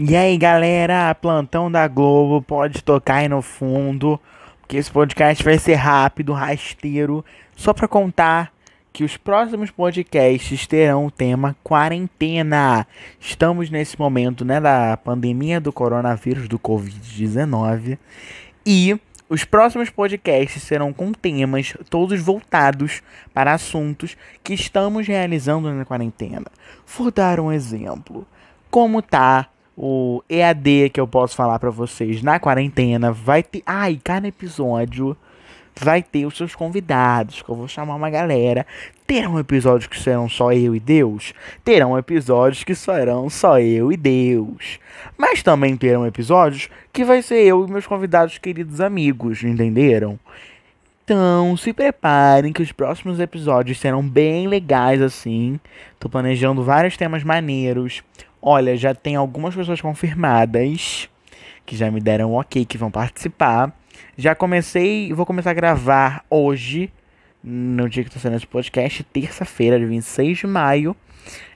E aí galera, plantão da Globo, pode tocar aí no fundo, porque esse podcast vai ser rápido, rasteiro, só pra contar que os próximos podcasts terão o tema quarentena. Estamos nesse momento, né, da pandemia do coronavírus, do Covid-19, e os próximos podcasts serão com temas todos voltados para assuntos que estamos realizando na quarentena. Vou dar um exemplo, como tá o EAD que eu posso falar pra vocês na quarentena. Vai ter... cada episódio vai ter os seus convidados, que eu vou chamar uma galera. Terão episódios que serão só eu e Deus. Terão episódios que serão só eu e Deus. Mas também terão episódios que vai ser eu e meus convidados queridos amigos, entenderam? Então, se preparem que os próximos episódios serão bem legais, assim. Tô planejando vários temas maneiros. Olha, já tem algumas pessoas confirmadas que já me deram ok, que vão participar. Já comecei, vou começar a gravar hoje, no dia que está sendo esse podcast, terça-feira, dia 26 de maio.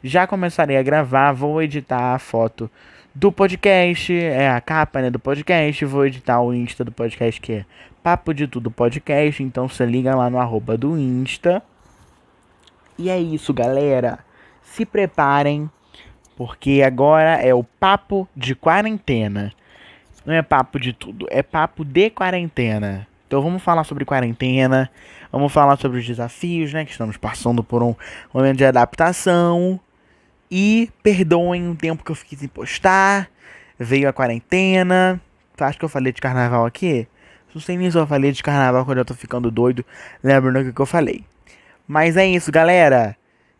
Já começarei a gravar, vou editar a foto do podcast, a capa, né, do podcast. Vou editar o Insta do podcast, que é Papo de Tudo Podcast. Então se liga lá no arroba do Insta. E é isso, galera. Se preparem. Porque agora é o papo de quarentena. Não é papo de tudo, é papo de quarentena. Então vamos falar sobre quarentena, vamos falar sobre os desafios, né? Que estamos passando por um momento de adaptação. E perdoem o tempo que eu fiquei sem postar, veio a quarentena. Tu acha que eu falei de carnaval aqui? Não sei nem se eu falei de carnaval quando eu tô ficando doido, lembrando o que eu falei. Mas é isso, galera.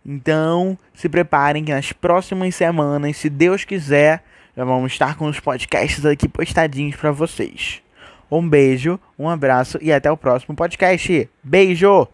Então, se preparem que nas próximas semanas, se Deus quiser, já vamos estar com os podcasts aqui postadinhos pra vocês. Um beijo, um abraço e até o próximo podcast. Beijo!